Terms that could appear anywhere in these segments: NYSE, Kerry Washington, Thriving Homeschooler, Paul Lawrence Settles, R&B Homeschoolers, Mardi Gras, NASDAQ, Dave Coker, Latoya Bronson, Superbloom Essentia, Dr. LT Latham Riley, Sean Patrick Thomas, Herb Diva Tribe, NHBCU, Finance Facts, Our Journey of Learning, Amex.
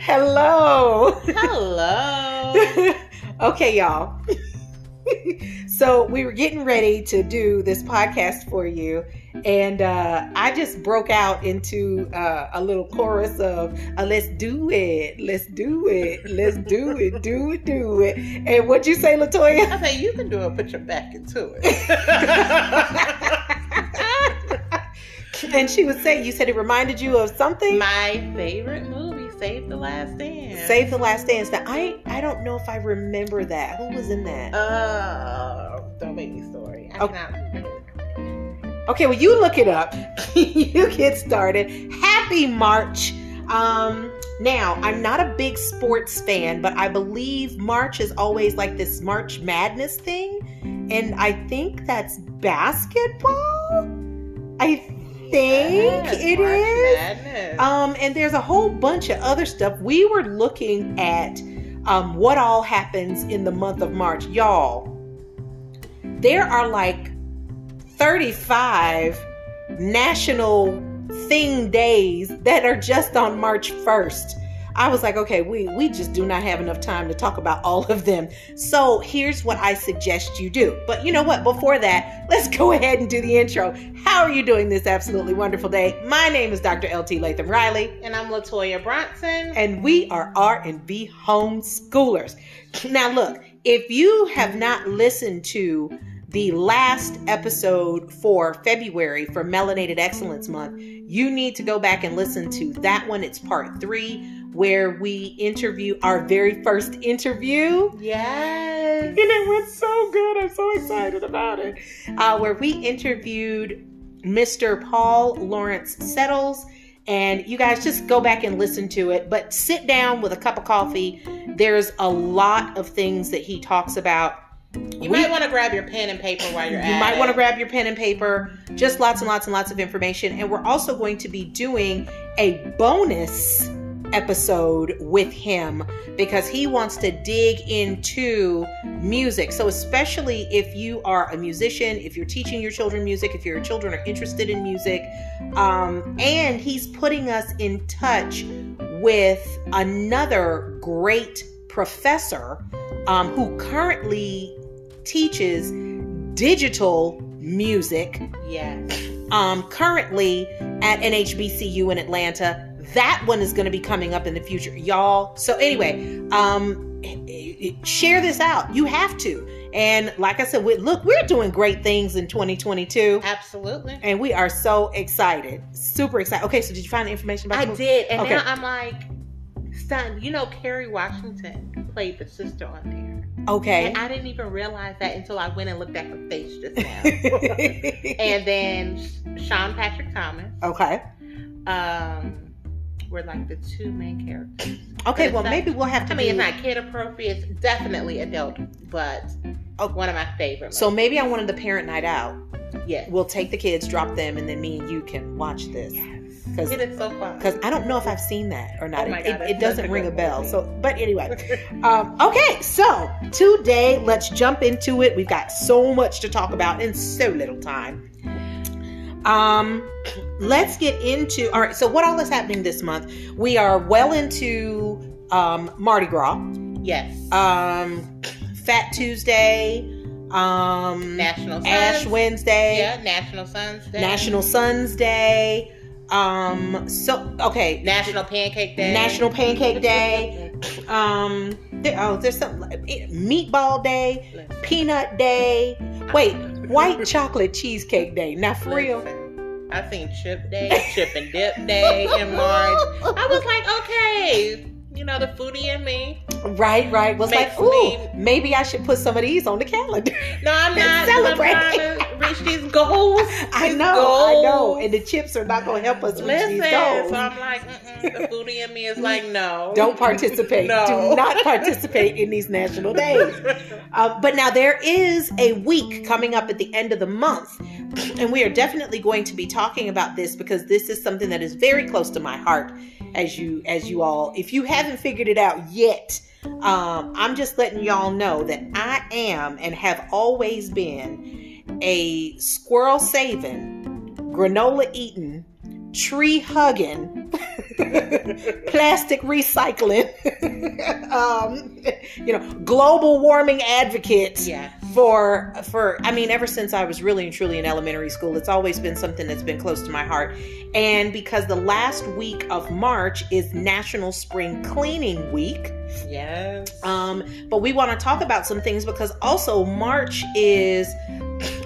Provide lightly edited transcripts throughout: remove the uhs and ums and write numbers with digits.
Hello. Hello. Okay, y'all. So we were getting ready to do this podcast for you, and I just broke out into a little chorus of let's do it, let's do it, let's do it, do it, do it. And what'd you say, Latoya? I said, you can do it, put your back into it. And she would say, you said it reminded you of something? My favorite movie, Save the Last Dance. Save the Last Dance. Now, I don't know if I remember that. Who was in that? Don't make me sorry. I cannot remember. Okay, well, you look it up. You get started. Happy March. Now, I'm not a big sports fan, but I believe March is always like this March Madness thing. And I think that's basketball. I think it is. And there's a whole bunch of other stuff. We were looking at what all happens in the month of March. Y'all, there are like 35 national thing days that are just on March 1st. I was like, okay, we just do not have enough time to talk about all of them. So here's what I suggest you do. But you know what? Before that, let's go ahead and do the intro. How are you doing this absolutely wonderful day? My name is Dr. LT Latham Riley. And I'm Latoya Bronson. And we are R&B Homeschoolers. Now look, if you have not listened to the last episode for February for Melanated Excellence Month, you need to go back and listen to that one. It's part 3, where we interview our very first interview. Yes. And it went so good. I'm so excited about it. Where we interviewed Mr. Paul Lawrence Settles. And you guys just go back and listen to it. But sit down with a cup of coffee. There's a lot of things that he talks about. You might want to grab your pen and paper while you're at it. You might want to grab your pen and paper. Just lots and lots and lots of information. And we're also going to be doing a bonus episode with him because he wants to dig into music. So especially if you are a musician, if you're teaching your children music, if your children are interested in music, and he's putting us in touch with another great professor who currently teaches digital music. Yes. Currently at NHBCU in Atlanta. That one is going to be coming up in the future, y'all. So anyway, share this out. You have to. And like I said, we're doing great things in 2022. Absolutely. And we are so excited. Super excited. Okay, so did you find the information about the movie? I did. And okay. Now I'm like, stunned. You know, Kerry Washington played the sister on there. Okay. And I didn't even realize that until I went and looked at her face just now. And then Sean Patrick Thomas. Okay. Were like the two main characters. Okay, well, maybe we'll have to. I mean, it's not kid appropriate. It's definitely adult, but one of my favorites. So maybe I wanted the parent night out. Yeah, we'll take the kids, drop them, and then me and you can watch this. Yes, it is so fun. Because I don't know if I've seen that or not. Oh my God, it doesn't ring a bell. Movie. So, but anyway, okay. So today, let's jump into it. We've got so much to talk about in so little time. Let's get into, all right, so what all is happening this month? We are well into Mardi Gras. Yes. Fat Tuesday. National Suns. Ash Wednesday. Yeah, National Suns Day. National Suns Day. National Pancake Day. National Pancake Day. There's something like Meatball Day. Listen. Peanut Day. Wait. White Chocolate Cheesecake Day. Now, for real. I seen Chip Day, Chip and Dip Day in March. I was like, okay, you know, the foodie in me. Right. Was like, ooh, maybe I should put some of these on the calendar. No, I'm not. Celebrating. I'm trying to reach these goals. I know. And the chips are not going to help us reach these goals. So I'm like, the foodie in me is like, no. Don't participate. No. Do not participate in these national days. But now there is a week coming up at the end of the month. And we are definitely going to be talking about this because this is something that is very close to my heart. As you all, if you haven't figured it out yet, I'm just letting y'all know that I am and have always been a squirrel saving, granola eating, tree hugging plastic recycling, global warming advocates. Yeah. Ever since I was really and truly in elementary school, it's always been something that's been close to my heart. And because the last week of March is National Spring Cleaning Week. Yes. But we want to talk about some things because also March is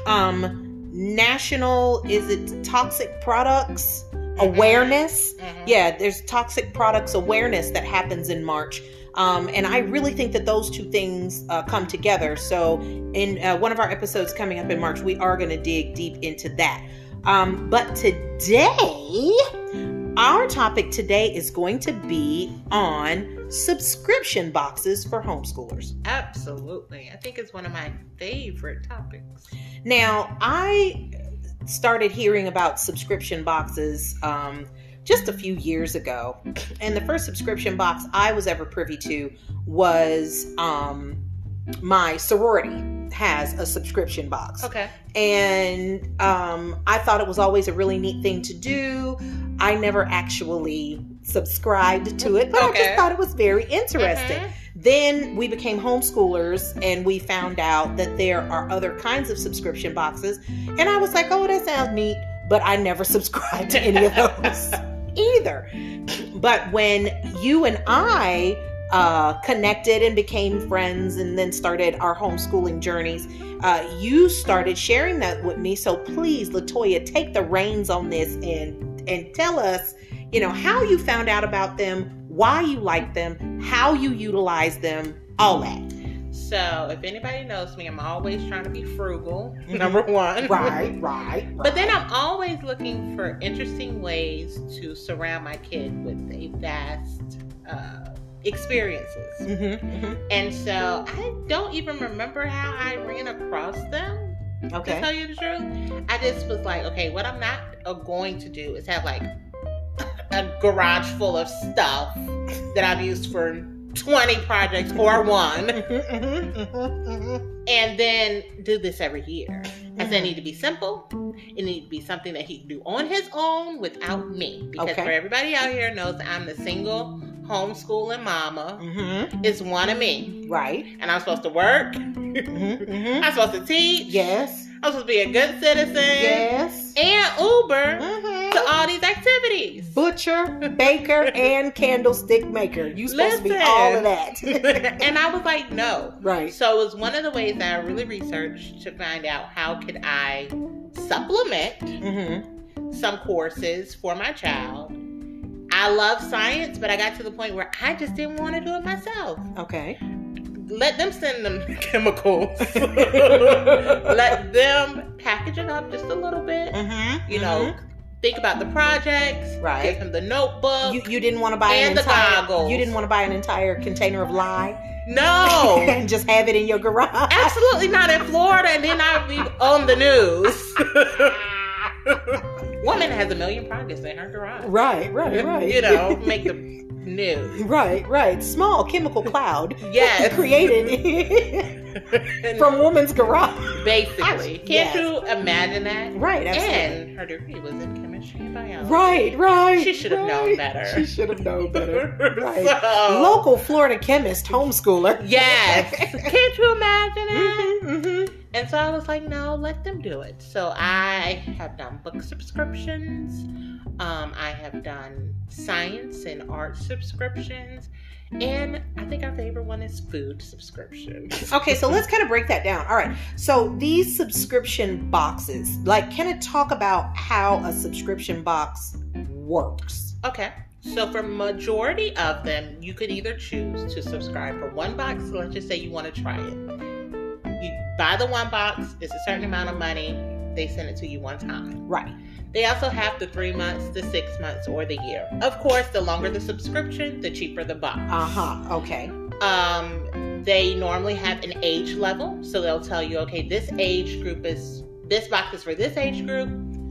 National, is it Toxic Products Awareness? Mm-hmm. Yeah, there's Toxic Products Awareness that happens in March. And I really think that those two things come together. So in one of our episodes coming up in March, we are going to dig deep into that. But today, our topic today is going to be on subscription boxes for homeschoolers. Absolutely. I think it's one of my favorite topics. Now, I started hearing about subscription boxes just a few years ago. And the first subscription box I was ever privy to was my sorority has a subscription box. Okay. And I thought it was always a really neat thing to do. I never actually subscribed to it, but okay. I just thought it was very interesting. Mm-hmm. Then we became homeschoolers and we found out that there are other kinds of subscription boxes. And I was like, oh, that sounds neat, but I never subscribed to any of those either. But when you and I connected and became friends and then started our homeschooling journeys, you started sharing that with me. So please, Latoya, take the reins on this and tell us, how you found out about them, why you like them, how you utilize them, all that. So if anybody knows me, I'm always trying to be frugal, number one. Right. But then I'm always looking for interesting ways to surround my kid with a vast experiences. Mm-hmm, mm-hmm. And so I don't even remember how I ran across them. Okay. To tell you the truth, I just was like, okay, what I'm not going to do is have like a garage full of stuff that I've used for 20 projects or one, and then do this every year. I said it need to be simple. It need to be something that he can do on his own without me. Because for everybody out here knows I'm the single homeschooling mama. Mm-hmm. It's one of me. Right. And I'm supposed to work. Mm-hmm. I'm supposed to teach. Yes. I'm supposed to be a good citizen. Yes. And Uber. Mm-hmm. To all these activities. Butcher, baker, and candlestick maker. You supposed to be all of that. And I was like, no. Right. So it was one of the ways that I really researched to find out how could I supplement some courses for my child. I love science, but I got to the point where I just didn't want to do it myself. Okay. Let them send them chemicals. Let them package it up just a little bit. Mm-hmm. Think about the projects. Right. Give him the notebook. You didn't want to buy and the goggles. You didn't want to buy an entire container of lye. No. And just have it in your garage. Absolutely not in Florida, and then I'd be on the news. Woman has a million projects in her garage. Right. Make the news. Right. Small chemical cloud. Yes. Created. From woman's garage, basically. Can't you imagine that? Right. Absolutely. And her degree was in chemistry and biology. Right. She should have known better. Right. So, local Florida chemist homeschooler. Yes. Can't you imagine that? Mm-hmm. And so I was like, no, let them do it. So I have done book subscriptions. I have done science and art subscriptions. And I think our favorite one is food subscriptions. Okay, so let's kind of break that down. All right, so these subscription boxes, kind of talk about how a subscription box works. Okay, so for majority of them, you could either choose to subscribe for one box. So let's just say you want to try it. You buy the one box, it's a certain amount of money. They send it to you one time. Right. They also have the 3 months, the 6 months, or the year. Of course, the longer the subscription, the cheaper the box. Uh-huh. Okay. They normally have an age level. So they'll tell you, okay, this box is for this age group.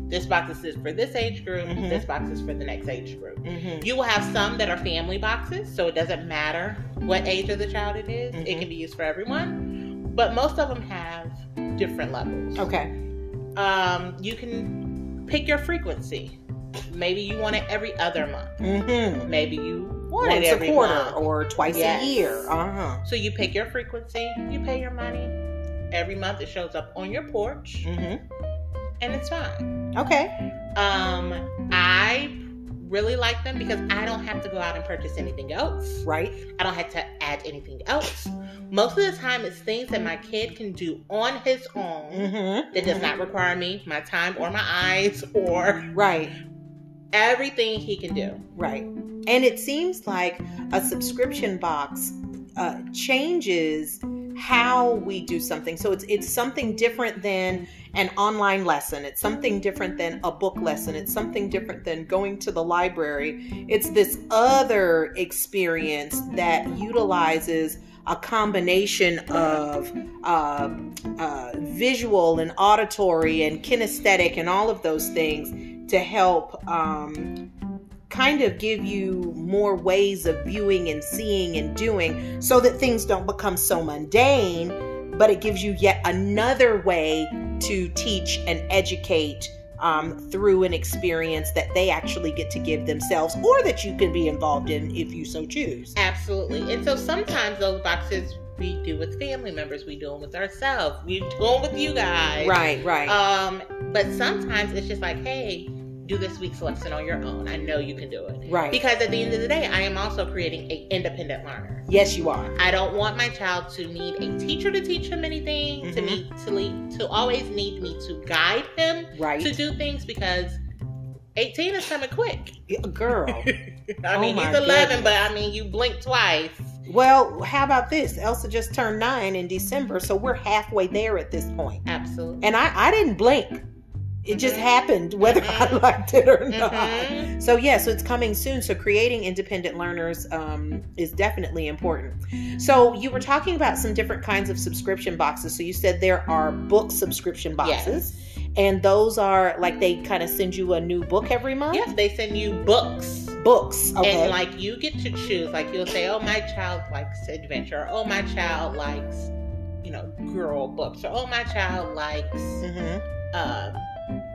This box is for this age group. Mm-hmm. This box is for the next age group. Mm-hmm. You will have some that are family boxes. So it doesn't matter what age of the child it is. Mm-hmm. It can be used for everyone. But most of them have different levels. Okay. You can pick your frequency. Maybe you want it every other month. Mm-hmm. Maybe you want it every quarter month. Or twice a year. Uh-huh. So you pick your frequency, you pay your money. Every month it shows up on your porch. Mm-hmm. And it's fine. Okay. I really like them because I don't have to go out and purchase anything else. Right. I don't have to add anything else. Most of the time, it's things that my kid can do on his own that does not require me, my time, or my eyes, or everything he can do. Right. And it seems like a subscription box changes how we do something. So it's something different than an online lesson. It's something different than a book lesson. It's something different than going to the library. It's this other experience that utilizes a combination of visual and auditory and kinesthetic and all of those things to help kind of give you more ways of viewing and seeing and doing so that things don't become so mundane, but it gives you yet another way to teach and educate through an experience that they actually get to give themselves or that you can be involved in if you so choose. Absolutely. And so sometimes those boxes we do with family members, we do them with ourselves, we do them with you guys. Right, right. But sometimes it's just like, hey, do this week's lesson on your own. I know you can do it. Right. Because at the end of the day, I am also creating an independent learner. Yes, you are. I don't want my child to need a teacher to teach him anything, to always need me to guide him to do things because 18 is coming quick. Girl. I mean, he's 11, goodness. But I mean, you blink twice. Well, how about this? Elsa just turned 9 in December, so we're halfway there at this point. Absolutely. And I didn't blink. It just happened, whether I liked it or not. So, so it's coming soon. So creating independent learners is definitely important. So you were talking about some different kinds of subscription boxes. So you said there are book subscription boxes. Yes. And those are like they kind of send you a new book every month? Yes, they send you books. Books, okay. And like you get to choose. Like you'll say, oh, my child likes adventure. Or, oh, my child likes, girl books. Or, oh, my child likes...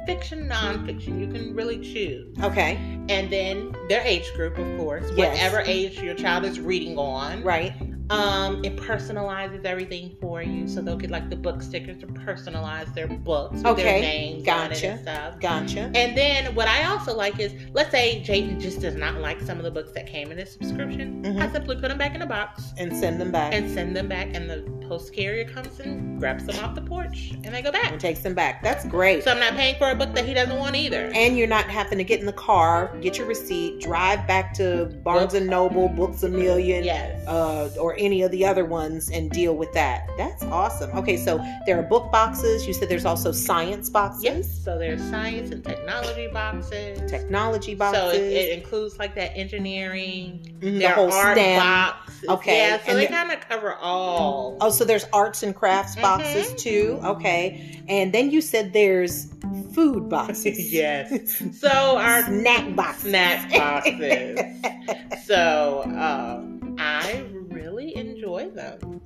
fiction, non-fiction. You can really choose. Okay. And then their age group, of course. Yes. Whatever age your child is reading on. Right. It personalizes everything for you. So they'll get like the book stickers to personalize their books with their names on it and stuff. Gotcha. And then what I also like is, let's say Jayden just does not like some of the books that came in his subscription. I simply put them back in a box. And send them back. And the post carrier comes and grabs them off the porch and they go back. And takes them back. That's great. So I'm not paying for a book that he doesn't want either. And you're not having to get in the car, get your receipt, drive back to Barnes & Noble, Books A Million, or any of the other ones and deal with that. That's awesome. Okay, so there are book boxes. You said there's also science boxes. Yes, so there's science and technology boxes. So it includes like that engineering, the whole art STEM. Boxes. Okay. Yeah, so and they kind of cover all. Oh, so there's arts and crafts boxes too. Okay. And then you said there's food boxes. So our snack boxes. So I really enjoy them.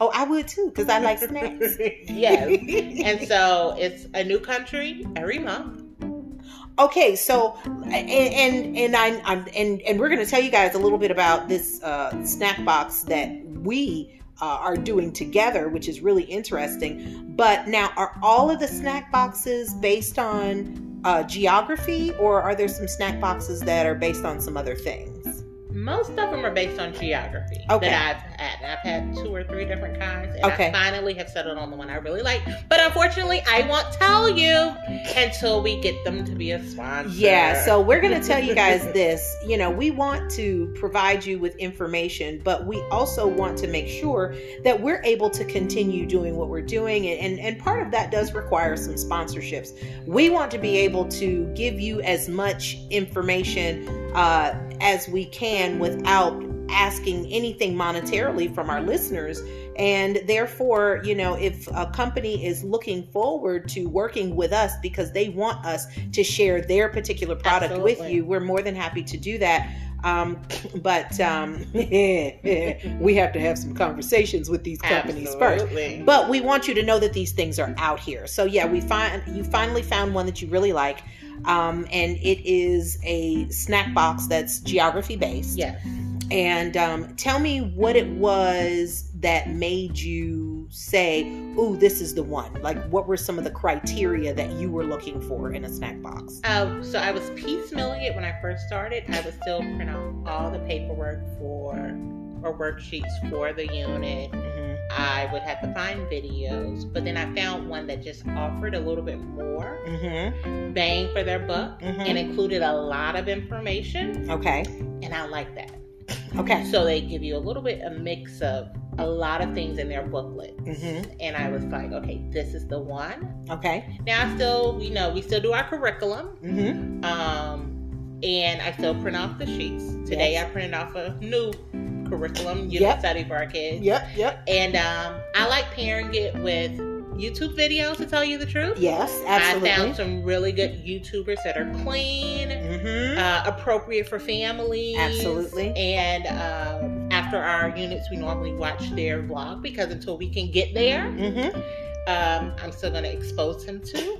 Oh, I would too, because I like snacks. And so it's a new country every month. Okay, so and we're going to tell you guys a little bit about this snack box that we are doing together, which is really interesting. But now, are all of the snack boxes based on geography, or are there some snack boxes that are based on some other things? Most of them are based on geography that I've had. I've had 2 or 3 different kinds, and I finally have settled on the one I really like. But unfortunately, I won't tell you until we get them to be a sponsor. Yeah, so we're going to tell you guys this. You know, we want to provide you with information, but we also want to make sure that we're able to continue doing what we're doing. And part of that does require some sponsorships. We want to be able to give you as much information as we can without asking anything monetarily from our listeners. And therefore, you know, if a company is looking forward to working with us because they want us to share their particular product with you, we're more than happy to do that. But we have to have some conversations with these companies first. But we want you to know that these things are out here. So yeah, you finally found one that you really like. And it is a snack box that's geography based. Yeah. And tell me what it was that made you say, ooh, this is the one. Like, what were some of the criteria that you were looking for in a snack box? So I was piecemealing it when I first started. I would still print out all the paperwork or worksheets for the unit. I would have to find videos, but then I found one that just offered a little bit more bang for their buck and included a lot of information. Okay. And I like that. Okay. So they give you a little bit, a mix of a lot of things in their booklet. And I was like, okay, this is the one. Okay. Now I still, you know, we still do our curriculum. And I still print off the sheets. Today I printed off a new curriculum, study for our kids. And I like pairing it with YouTube videos, to tell you the truth. Yes, absolutely. I found some really good YouTubers that are clean, appropriate for families. Absolutely. And after our units, we normally watch their vlog, because until we can get there, I'm still going to expose them to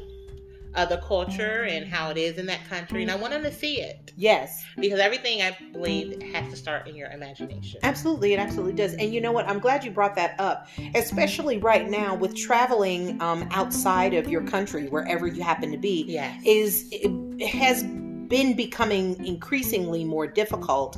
other culture and how it is in that country, and I want them to see it. Yes. Because everything, I believe, has to start in your imagination. Absolutely, it absolutely does. And you know what? I'm glad you brought that up, especially right now with traveling outside of your country, wherever you happen to be. Yes. It has been becoming increasingly more difficult,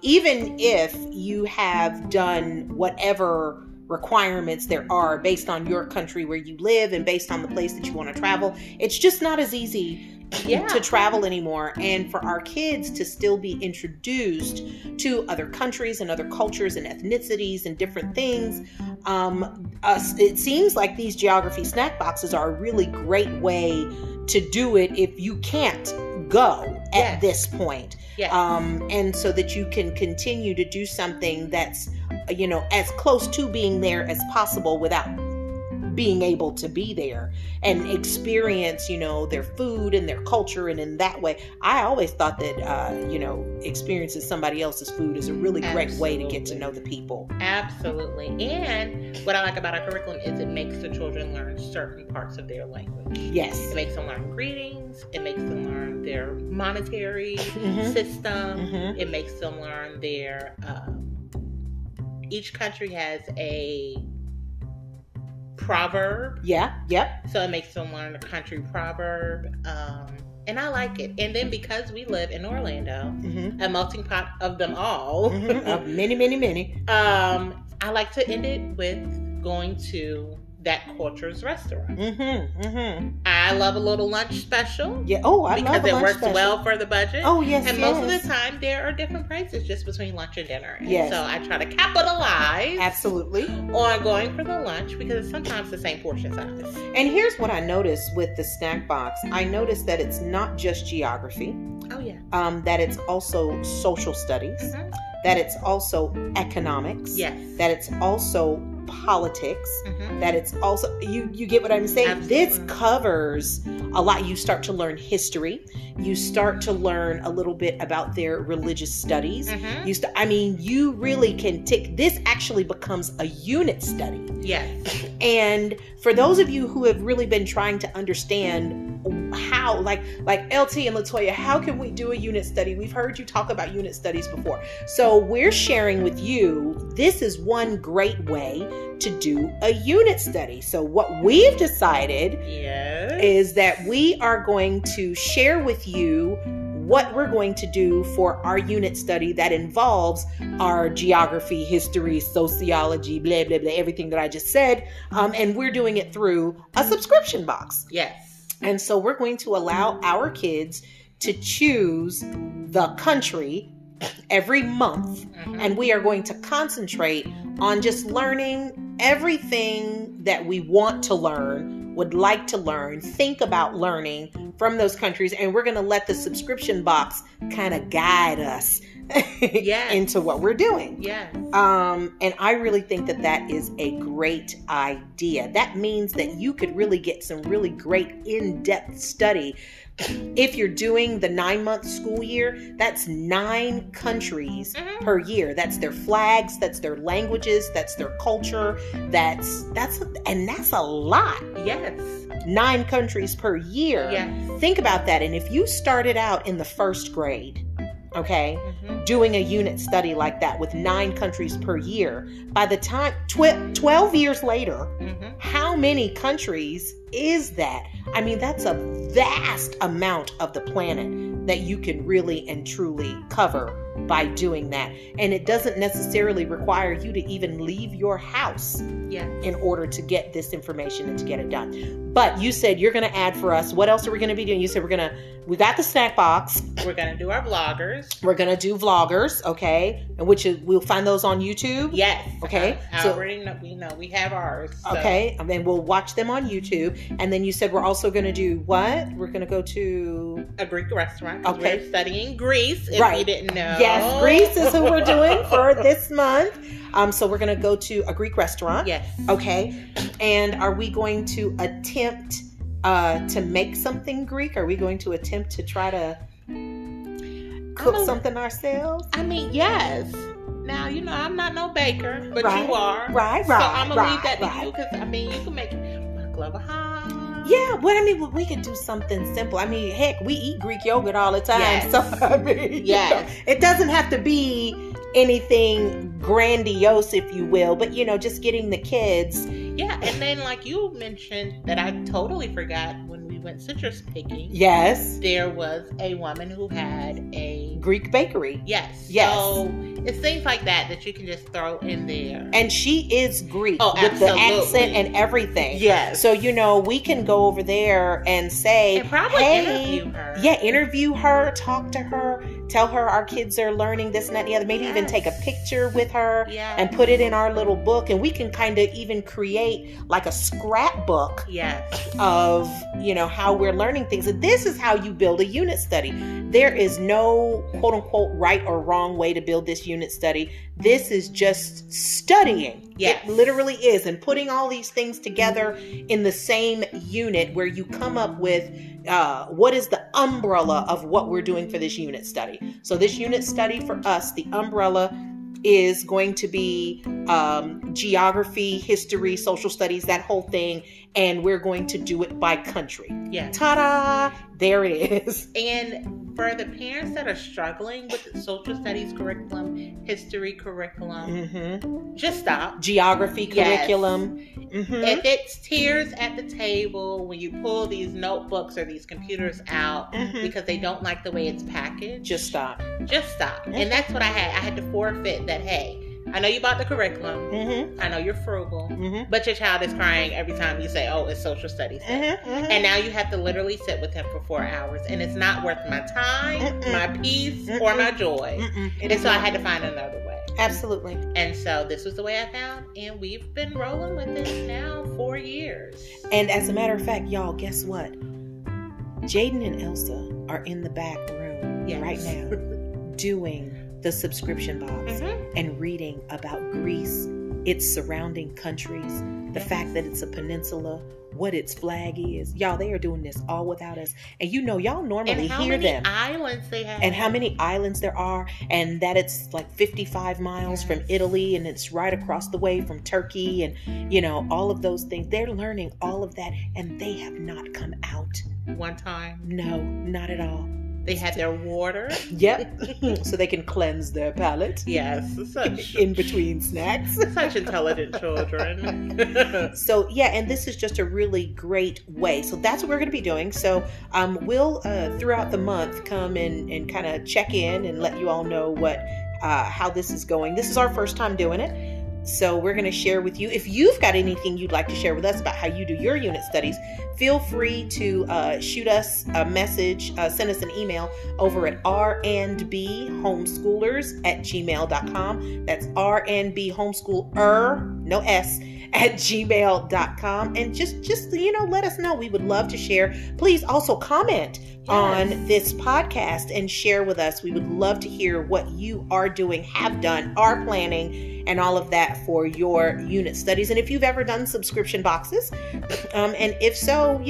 even if you have done whatever requirements there are based on your country where you live and based on the place that you want to travel. It's just not as easy to travel anymore. And for our kids to still be introduced to other countries and other cultures and ethnicities and different things, it seems like these geography snack boxes are a really great way to do it if you can't go at this point. And so that you can continue to do something that's, you know, as close to being there as possible without being able to be there, and experience, you know, their food and their culture. And in that way, I always thought that, you know, experiencing somebody else's food is a really great way to get to know the people. Absolutely. And what I like about our curriculum is it makes the children learn certain parts of their language. Yes. It makes them learn greetings. It makes them learn their monetary system. It makes them learn their, each country has a proverb. So it makes them learn a country proverb, and I like it. And then because we live in Orlando, a melting pot of them all, many I like to end it with going to that culture's restaurant. I love a little lunch special. Because it works well for the budget. And most of the time there are different prices just between lunch and dinner. And so I try to capitalize on going for the lunch, because it's sometimes the same portion size. And here's what I noticed with the snack box. I noticed that it's not just geography. That it's also social studies. That it's also economics. That it's also politics, that it's also, you get what I'm saying? Absolutely. This covers a lot. You start to learn history. You start to learn a little bit about their religious studies. I mean, you really can this actually becomes a unit study. And for those of you who have really been trying to understand how, like LT and Latoya, how can we do a unit study? We've heard you talk about unit studies before. So we're sharing with you, this is one great way to do a unit study. So what we've decided is that we are going to share with you what we're going to do for our unit study that involves our geography, history, sociology, blah, blah, blah, everything that I just said. And we're doing it through a subscription box. And so we're going to allow our kids to choose the country every month. And we are going to concentrate on just learning everything that we want to learn, would like to learn, think about learning from those countries. And we're going to let the subscription box kind of guide us into what we're doing. And I really think that that is a great idea. That means that you could really get some really great in-depth study if you're doing the 9-month school year, that's 9 countries per year. That's their flags, that's their languages, that's their culture, that's a lot. Yes. 9 countries per year. Yes. Think about that. And if you started out in the 1st grade, okay, doing a unit study like that with 9 countries per year, by the time 12 years later, how many countries is that? I mean, that's a vast amount of the planet that you can really and truly cover by doing that. And it doesn't necessarily require you to even leave your house in order to get this information and to get it done. But you said you're going to add for us. What else are we going to be doing? You said we got the snack box. We're going to do our vloggers. We're going to do vloggers. Okay. And we'll find those on YouTube. Yes. Okay. I already know, we have ours. So. Okay. And then we'll watch them on YouTube. And then you said we're also going to do what? We're going to go to a Greek restaurant. Okay. We're studying Greece. If you didn't know. Yes. Yes, Greece is who we're doing for this month. So we're going to go to a Greek restaurant. Yes. Okay. And are we going to attempt to make something Greek? Are we going to attempt to try to cook something ourselves? I mean, yes. Now, I'm not no baker, but you are. Right. So I'm going to leave that to you because, you can make baklava. Yeah, we could do something simple. I mean, heck, we eat Greek yogurt all the time. Yes. So, it doesn't have to be anything grandiose, if you will, but, just getting the kids. Yeah, and then like you mentioned that I totally forgot when we went citrus picking. Yes. There was a woman who had a Greek bakery. Yes. Yes. So it's things like that you can just throw in there. And she is Greek with the accent and everything. Yes. So, we can go over there and say, and probably interview her. Yeah, interview her, talk to her, tell her our kids are learning this and that and the other. Maybe even take a picture with her and put it in our little book. And we can kind of even create like a scrapbook of, how we're learning things. And this is how you build a unit study. There is no quote unquote right or wrong way to build this unit study. This is just studying. Yes. It literally is. And putting all these things together in the same unit where you come up with what is the umbrella of what we're doing for this unit study. So this unit study for us, the umbrella is going to be geography, history, social studies, that whole thing. And we're going to do it by country. Yeah. Ta-da! There it is. And for the parents that are struggling with the social studies curriculum, history curriculum, just stop. Geography curriculum. If it's tears at the table when you pull these notebooks or these computers out because they don't like the way it's packaged, just stop. Just stop. And that's what I had. I had to forfeit that, hey, I know you bought the curriculum. I know you're frugal. But your child is crying every time you say, oh, it's social studies. And now you have to literally sit with him for 4 hours. And it's not worth my time, my peace, or my joy. And so I had to find another way. Absolutely. And so this was the way I found. And we've been rolling with this now 4 years. And as a matter of fact, y'all, guess what? Jaden and Elsa are in the back room right now doing the subscription box and reading about Greece, its surrounding countries, the fact that it's a peninsula, what its flag is. Y'all, they are doing this all without us. And y'all normally hear them. And how many islands they have. And how many islands there are. And that it's like 55 miles from Italy. And it's right across the way from Turkey. And, all of those things. They're learning all of that. And they have not come out. One time. No, not at all. They had their water. Yep. So they can cleanse their palate. Yes. In between snacks. Such intelligent children. So, and this is just a really great way. So that's what we're going to be doing. So we'll, throughout the month, come and kind of check in and let you all know how this is going. This is our first time doing it. So we're going to share with you. If you've got anything you'd like to share with us about how you do your unit studies, feel free to shoot us a message, send us an email over at rnbhomeschoolers@gmail.com. That's rnbhomeschooler, no S, @gmail.com. And just, let us know. We would love to share. Please also comment on this podcast and share with us. We would love to hear what you are doing, have done, are planning, and all of that for your unit studies. And if you've ever done subscription boxes, and if so,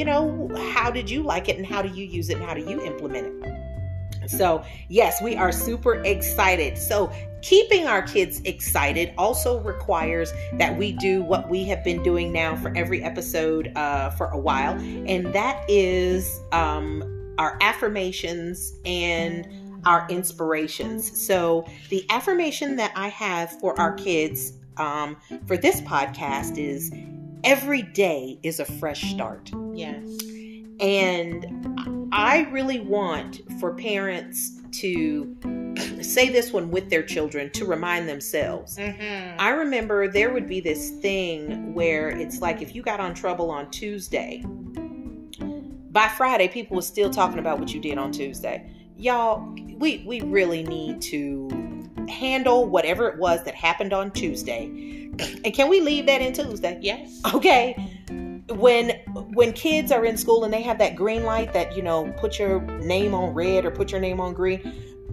how did you like it, and how do you use it, and how do you implement it? So yes, we are super excited. So keeping our kids excited also requires that we do what we have been doing now for every episode for a while. And that is our affirmations and our inspirations. So the affirmation that I have for our kids for this podcast is, every day is a fresh start. Yes. And I really want for parents to say this one with their children, to remind themselves. Mm-hmm. I remember there would be this thing where it's like, if you got on trouble on Tuesday, by Friday, people were still talking about what you did on Tuesday. Y'all, we really need to handle whatever it was that happened on Tuesday. And can we leave that in Tuesday? Yes. Okay. When kids are in school and they have that green light that, put your name on red or put your name on green,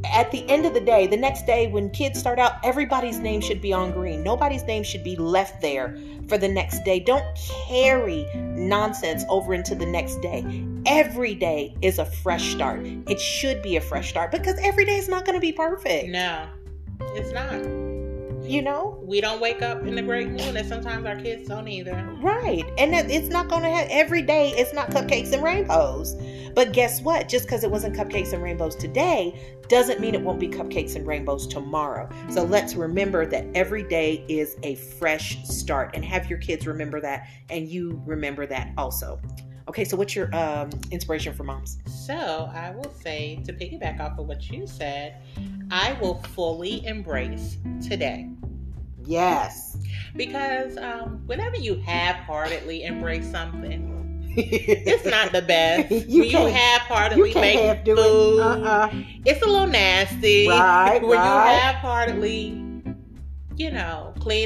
at the end of the day, the next day when kids start out, everybody's name should be on green. Nobody's name should be left there for the next day. Don't carry nonsense over into the next day. Every day is a fresh start. It should be a fresh start, because every day is not going to be perfect. No, it's not. We don't wake up in the great moon, and sometimes our kids don't either. Right. And it's not going to have, every day it's not cupcakes and rainbows. But guess what? Just because it wasn't cupcakes and rainbows today doesn't mean it won't be cupcakes and rainbows tomorrow. So let's remember that every day is a fresh start, and have your kids remember that, and you remember that also. Okay, so what's your inspiration for moms? So I will say, to piggyback off of what you said, I will fully embrace today. Yes. Because whenever you half-heartedly embrace something, it's not the best. You half-heartedly make food. It's a little nasty. Right, when you half-heartedly, clean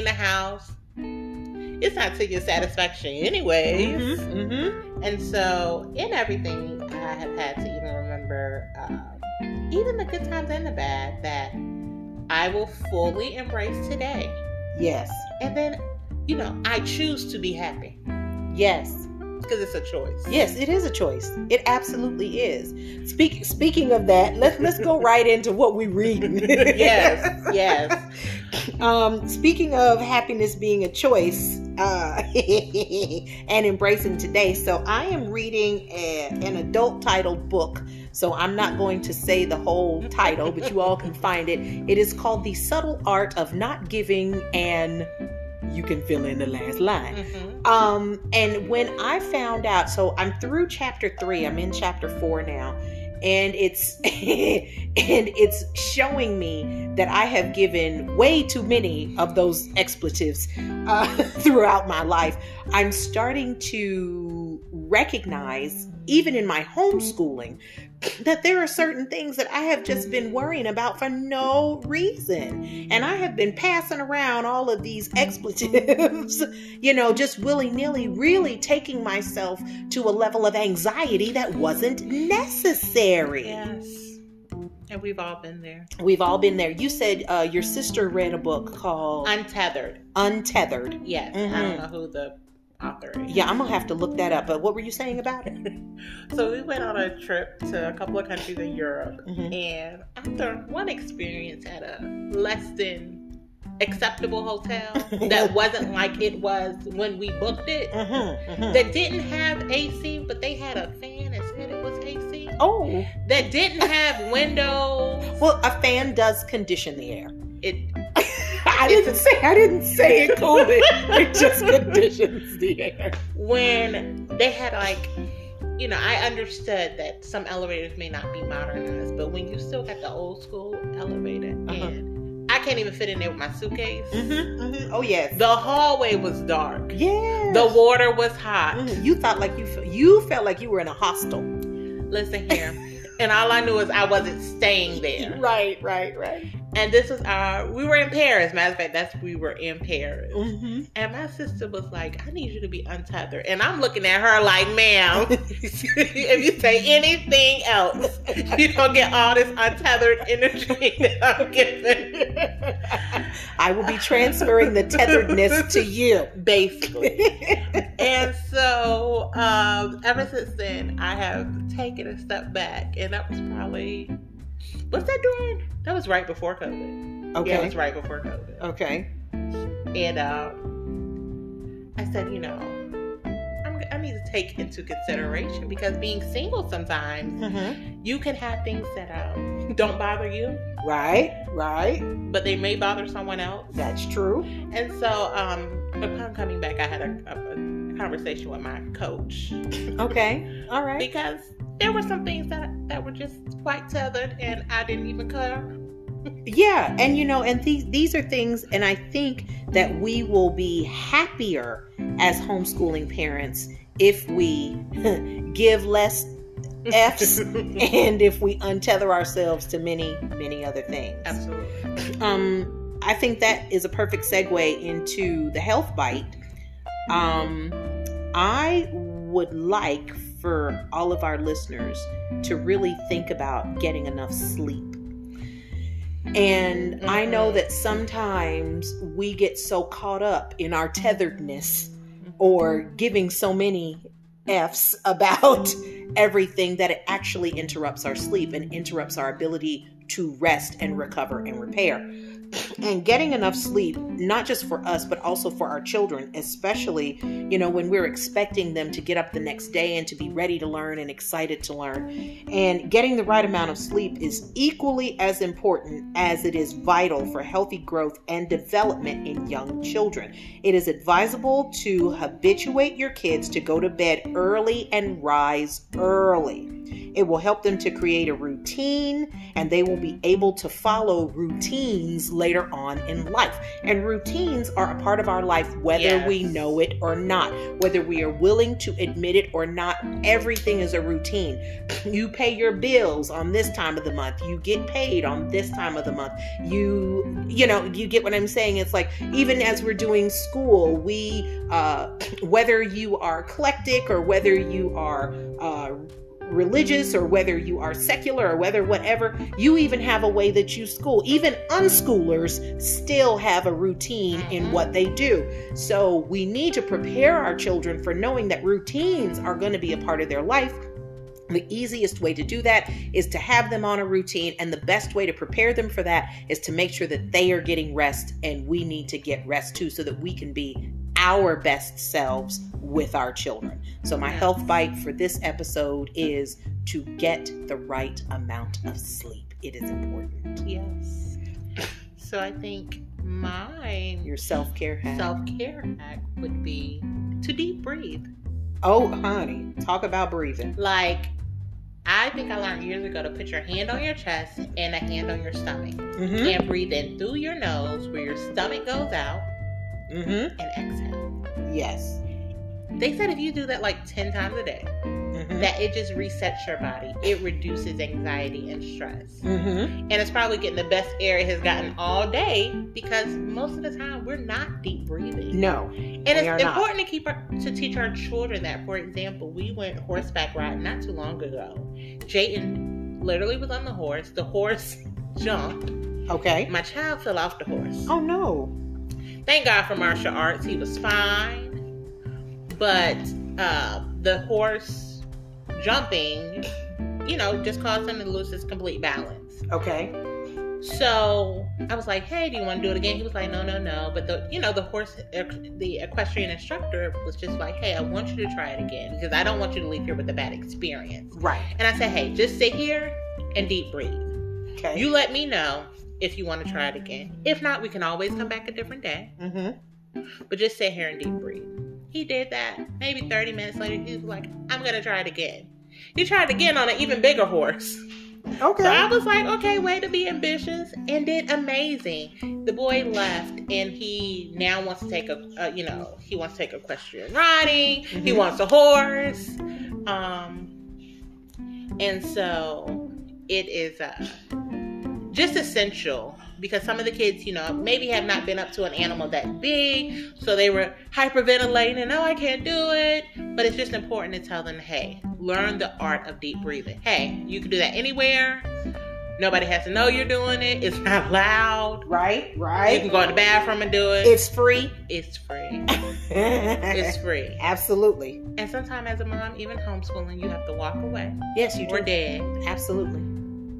the house, it's not to your satisfaction anyways. Mm-hmm, mm-hmm. And so in everything, I have had to even remember, even the good times and the bad, that I will fully embrace today. Yes. And then, I choose to be happy. Yes. Because it's a choice. Yes, it is a choice. It absolutely is. Speaking of that, let's go right into what we're reading. Yes, yes. Speaking of happiness being a choice and embracing today, so I am reading an adult-titled book, so I'm not going to say the whole title, but you all can find it. It is called The Subtle Art of Not Giving and... you can fill in the last line. Mm-hmm. And when I found out, so I'm through chapter 3, I'm in chapter 4 now, and it's showing me that I have given way too many of those expletives throughout my life. I'm starting to recognize, even in my homeschooling, that there are certain things that I have just been worrying about for no reason. And I have been passing around all of these expletives, just willy-nilly, really taking myself to a level of anxiety that wasn't necessary. Yes. And we've all been there. We've all been there. You said your sister read a book called... Untethered. Yes. Mm-hmm. I don't know who the... author. Yeah, I'm gonna have to look that up. But what were you saying about it? So we went on a trip to a couple of countries in Europe, mm-hmm. and after one experience at a less than acceptable hotel that wasn't like it was when we booked it, mm-hmm, mm-hmm. that didn't have AC, but they had a fan that said it was AC. Oh, that didn't have windows. Well, a fan does condition the air. I didn't say it cooled it. It just conditions the air. When they had I understood that some elevators may not be modernized, but when you still got the old school elevator, uh-huh. and I can't even fit in there with my suitcase. Mm-hmm, mm-hmm. Oh yes. The hallway was dark. Yes. The water was hot. Mm-hmm. You thought like you felt like you were in a hostel. Listen here, and all I knew is I wasn't staying there. Right. And this was we were in Paris. Matter of fact, we were in Paris. Mm-hmm. And my sister was like, I need you to be untethered. And I'm looking at her like, ma'am, if you say anything else, you don't get all this untethered energy that I'm giving. I will be transferring the tetheredness to you. Basically. And so ever since then, I have taken a step back. And that was probably... What's that doing? That was right before COVID. Okay. Yeah, it was right before COVID. Okay. And I said, you know, I need to take into consideration because being single sometimes, mm-hmm. you can have things that don't bother you. Right, right. But they may bother someone else. That's true. And so upon coming back, I had a conversation with my coach. Okay. All right. Because... there were some things that were just quite tethered and I didn't even care. Yeah. And, you know, and these are things, and I think that we will be happier as homeschooling parents if we give less F's and if we untether ourselves to many, many other things. Absolutely. I think that is a perfect segue into the health bite. I would like for all of our listeners to really think about getting enough sleep. And mm-hmm. I know that sometimes we get so caught up in our tetheredness or giving so many F's about everything that it actually interrupts our sleep and interrupts our ability to rest and recover and repair. And getting enough sleep, not just for us, but also for our children, especially, you know, when we're expecting them to get up the next day and to be ready to learn and excited to learn. And getting the right amount of sleep is equally as important as it is vital for healthy growth and development in young children. It is advisable to habituate your kids to go to bed early and rise early. It will help them to create a routine, and they will be able to follow routines later on in life. And routines are a part of our life, whether yes. we know it or not, whether we are willing to admit it or not. Everything is a routine. You pay your bills on this time of the month. You get paid on this time of the month. You know, you get what I'm saying? It's like, even as we're doing school, whether you are eclectic or whether you are, religious or whether you are secular or whether whatever, you even have a way that you school. Even unschoolers still have a routine in what they do. So we need to prepare our children for knowing that routines are going to be a part of their life. The easiest way to do that is to have them on a routine, and the best way to prepare them for that is to make sure that they are getting rest, and we need to get rest too so that we can be our best selves with our children. So my health bite for this episode is to get the right amount of sleep. It is important. Yes. So I think your self-care hack. Self-care hack would be to deep breathe. Oh, honey, talk about breathing. Like, I think I learned years ago to put your hand on your chest and a hand on your stomach. Mm-hmm. And breathe in through your nose where your stomach goes out. Mm-hmm. And exhale. Yes. They said if you do that like 10 times a day, mm-hmm. that it just resets your body. It reduces anxiety and stress. Mm-hmm. And it's probably getting the best air it has gotten all day because most of the time we're not deep breathing. No. And it's important to teach our children that. For example, we went horseback riding not too long ago. Jayden literally was on the horse. The horse jumped. Okay. My child fell off the horse. Oh, no. Thank God for martial arts. He was fine. But the horse jumping, you know, just caused him to lose his complete balance. Okay. So I was like, hey, do you want to do it again? He was like, no. But the equestrian instructor was just like, hey, I want you to try it again because I don't want you to leave here with a bad experience. Right. And I said, hey, just sit here and deep breathe. Okay. You let me know if you want to try it again. If not, we can always come back a different day. Mm-hmm. But just sit here and deep breathe. He did that. Maybe 30 minutes later, he was like, I'm going to try it again. He tried again on an even bigger horse. Okay. So I was like, okay, way to be ambitious, and did amazing. The boy left, and he now wants to take take equestrian riding. Mm-hmm. He wants a horse. And so it is just essential, because some of the kids, you know, maybe have not been up to an animal that big, so they were hyperventilating and, oh, I can't do it. But it's just important to tell them, hey, learn the art of deep breathing. Hey, you can do that anywhere. Nobody has to know you're doing it. It's not loud. Right, right. You can go to the bathroom and do it. It's free. It's free. It's free. Absolutely. And sometimes as a mom, even homeschooling, you have to walk away. Yes, you do. Or dad. Absolutely.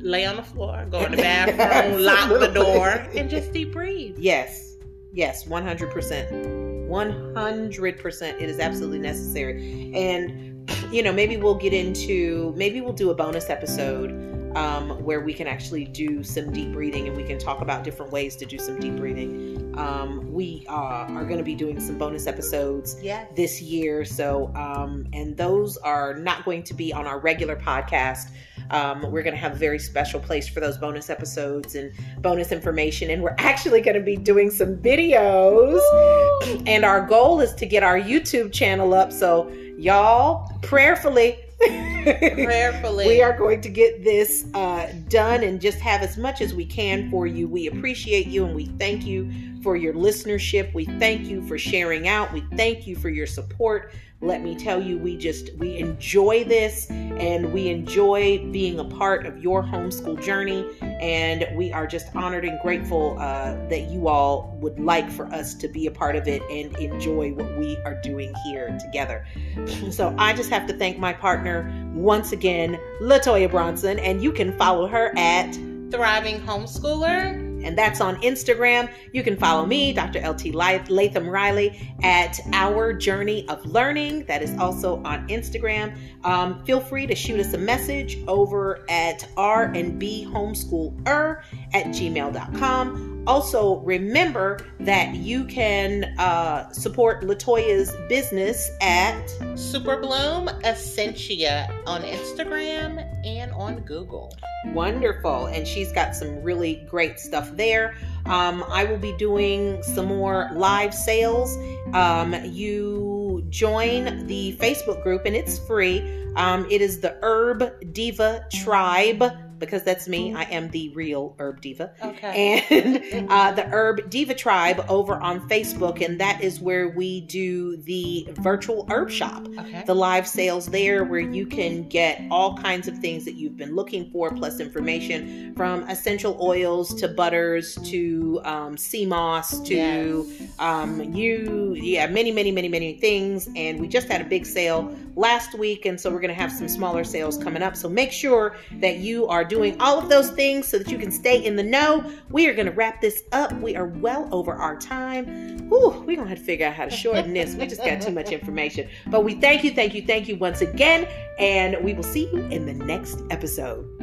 Lay on the floor, go in the bathroom, lock the door, and just deep breathe. Yes. Yes, 100%. 100%. It is absolutely necessary. And, you know, maybe we'll do a bonus episode where we can actually do some deep breathing, and we can talk about different ways to do some deep breathing. We are going to be doing some bonus episodes this year. So, and those are not going to be on our regular podcast. We're going to have a very special place for those bonus episodes and bonus information. And we're actually going to be doing some videos. Woo! And our goal is to get our YouTube channel up. So y'all prayerfully we are going to get this done and just have as much as we can for you. We appreciate you, and we thank you for your listenership. We thank you for sharing out. We thank you for your support. Let me tell you, we enjoy this, and we enjoy being a part of your homeschool journey, and we are just honored and grateful that you all would like for us to be a part of it and enjoy what we are doing here together. So I just have to thank my partner once again, Latoya Bronson, and you can follow her at Thriving Homeschooler. And that's on Instagram. You can follow me, Dr. LT Latham Riley, at Our Journey of Learning. That is also on Instagram. Feel free to shoot us a message over at rnbhomeschooler@gmail.com. Also, remember that you can support Latoya's business at Superbloom Essentia on Instagram and on Google. Wonderful. And she's got some really great stuff there. I will be doing some more live sales. You join the Facebook group, and it's free. It is the Herb Diva Tribe, because that's me. I am the real Herb Diva. Okay. And the Herb Diva Tribe over on Facebook. And that is where we do the virtual herb shop. Okay. The live sales there, where you can get all kinds of things that you've been looking for, plus information from essential oils to butters to sea moss to many things. And we just had a big sale last week. And so we're going to have some smaller sales coming up. So make sure that you are doing all of those things so that you can stay in the know. We are going to wrap this up. We are well over our time. We're going to have to figure out how to shorten this. We just got too much information. But we thank you once again, and we will see you in the next episode.